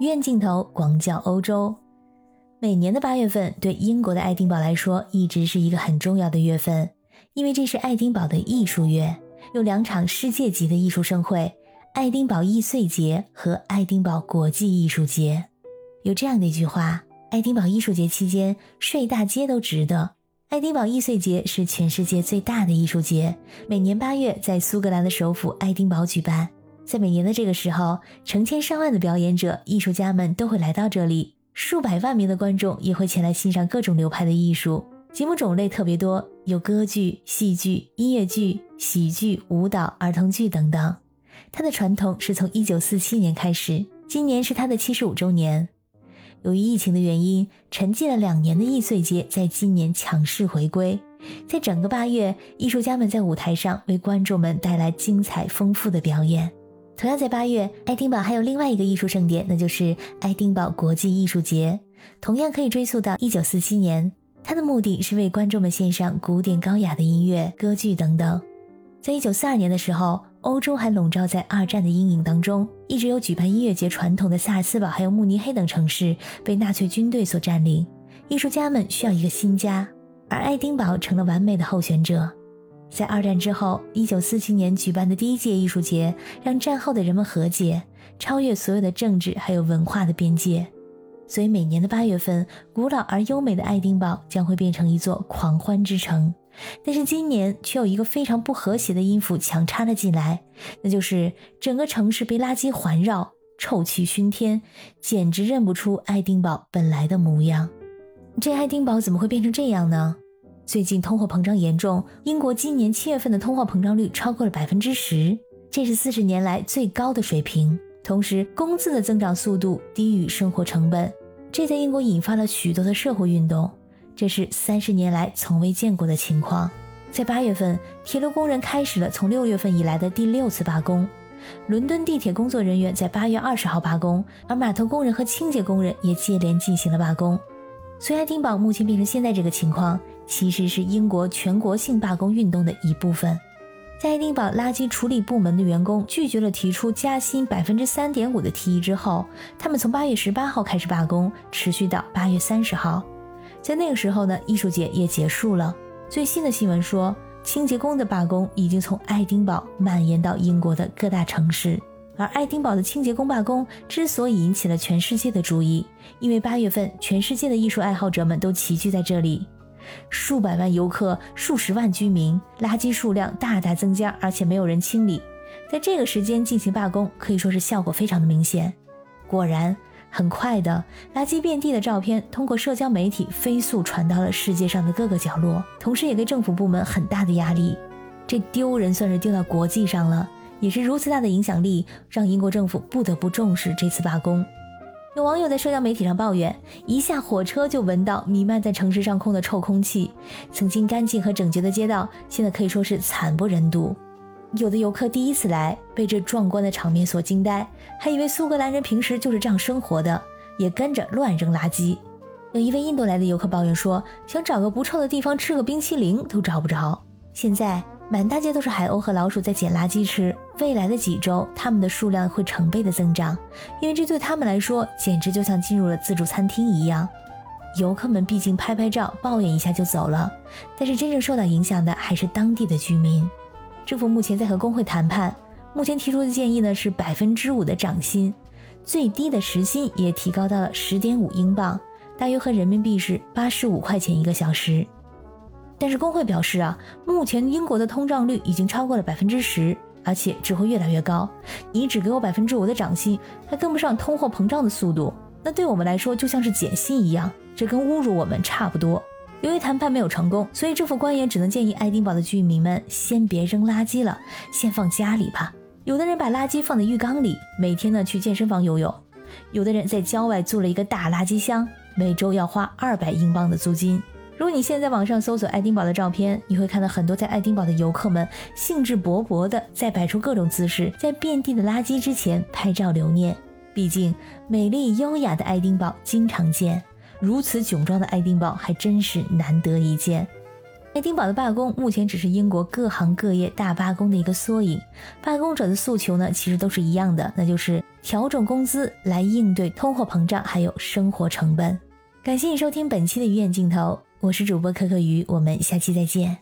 院镜头广角欧洲。每年的8月份对英国的爱丁堡来说一直是一个很重要的月份，因为这是爱丁堡的艺术月，有2场世界级的艺术盛会，爱丁堡艺穗节和爱丁堡国际艺术节。有这样的一句话，爱丁堡艺术节期间睡大街都值得。爱丁堡艺穗节是全世界最大的艺术节，每年8月在苏格兰的首府爱丁堡举办。在每年的这个时候，成千上万的表演者、艺术家们都会来到这里，数百万名的观众也会前来欣赏各种流派的艺术。节目种类特别多，有歌剧、戏剧、音乐剧、喜剧、舞蹈、儿童剧等等。它的传统是从1947年开始，今年是它的75周年。由于疫情的原因，沉寂了2年的艺穗节在今年强势回归。在整个8月，艺术家们在舞台上为观众们带来精彩丰富的表演。同样在8月，爱丁堡还有另外一个艺术盛典，那就是爱丁堡国际艺术节，同样可以追溯到1947年。它的目的是为观众们献上古典高雅的音乐、歌剧等等。在1942年的时候，欧洲还笼罩在2战的阴影当中，一直有举办音乐节传统的萨尔茨堡还有慕尼黑等城市被纳粹军队所占领，艺术家们需要一个新家，而爱丁堡成了完美的候选者。在2战之后，1947年举办的第1届艺术节让战后的人们和解，超越所有的政治还有文化的边界。所以每年的8月份，古老而优美的爱丁堡将会变成一座狂欢之城。但是今年却有一个非常不和谐的音符强插了进来，那就是整个城市被垃圾环绕，臭气熏天，简直认不出爱丁堡本来的模样。这爱丁堡怎么会变成这样呢？最近通货膨胀严重，英国今年7月份的通货膨胀率超过了 10%， 这是40年来最高的水平。同时工资的增长速度低于生活成本，这在英国引发了许多的社会运动，这是30年来从未见过的情况。在8月份，铁路工人开始了从6月份以来的第6次罢工。伦敦地铁工作人员在8月20号罢工，而码头工人和清洁工人也接连进行了罢工。所以爱丁堡目前变成现在这个情况，其实是英国全国性罢工运动的一部分。在爱丁堡垃圾处理部门的员工拒绝了提出加薪 3.5% 的提议之后，他们从8月18号开始罢工，持续到8月30号。在那个时候呢，艺术节也结束了。最新的新闻说，清洁工的罢工已经从爱丁堡蔓延到英国的各大城市。而爱丁堡的清洁工罢工之所以引起了全世界的注意，因为8月份全世界的艺术爱好者们都齐聚在这里，数百万游客，数十万居民，垃圾数量大大增加，而且没有人清理。在这个时间进行罢工，可以说是效果非常的明显。果然很快的，垃圾遍地的照片通过社交媒体飞速传到了世界上的各个角落，同时也给政府部门很大的压力。这丢人算是丢到国际上了，也是如此大的影响力，让英国政府不得不重视这次罢工。有网友在社交媒体上抱怨，一下火车就闻到弥漫在城市上空的臭空气，曾经干净和整洁的街道现在可以说是惨不忍睹。有的游客第1次来，被这壮观的场面所惊呆，还以为苏格兰人平时就是这样生活的，也跟着乱扔垃圾。有一位印度来的游客抱怨说，想找个不臭的地方吃个冰淇淋都找不着。现在满大街都是海鸥和老鼠在捡垃圾吃，未来的几周它们的数量会成倍的增长，因为这对他们来说简直就像进入了自助餐厅一样。游客们毕竟拍拍照抱怨一下就走了，但是真正受到影响的还是当地的居民。政府目前在和工会谈判，目前提出的建议呢是 5% 的涨薪，最低的时薪也提高到了 10.5 英镑，大约和人民币是85块钱一个小时。但是工会表示目前英国的通胀率已经超过了 10%， 而且只会越来越高，你只给我 5% 的涨薪，还跟不上通货膨胀的速度，那对我们来说就像是减薪一样，这跟侮辱我们差不多。由于谈判没有成功，所以政府官员只能建议爱丁堡的居民们先别扔垃圾了，先放家里吧。有的人把垃圾放在浴缸里，每天呢去健身房游泳；有的人在郊外租了一个大垃圾箱，每周要花200英镑的租金。如果你现在网上搜索爱丁堡的照片，你会看到很多在爱丁堡的游客们兴致勃勃地在摆出各种姿势，在遍地的垃圾之前拍照留念。毕竟美丽优雅的爱丁堡经常见，如此窘状的爱丁堡还真是难得一见。爱丁堡的罢工目前只是英国各行各业大罢工的一个缩影，罢工者的诉求呢，其实都是一样的，那就是调整工资来应对通货膨胀还有生活成本。感谢你收听本期的鱼眼镜头，我是主播可可鱼，我们下期再见。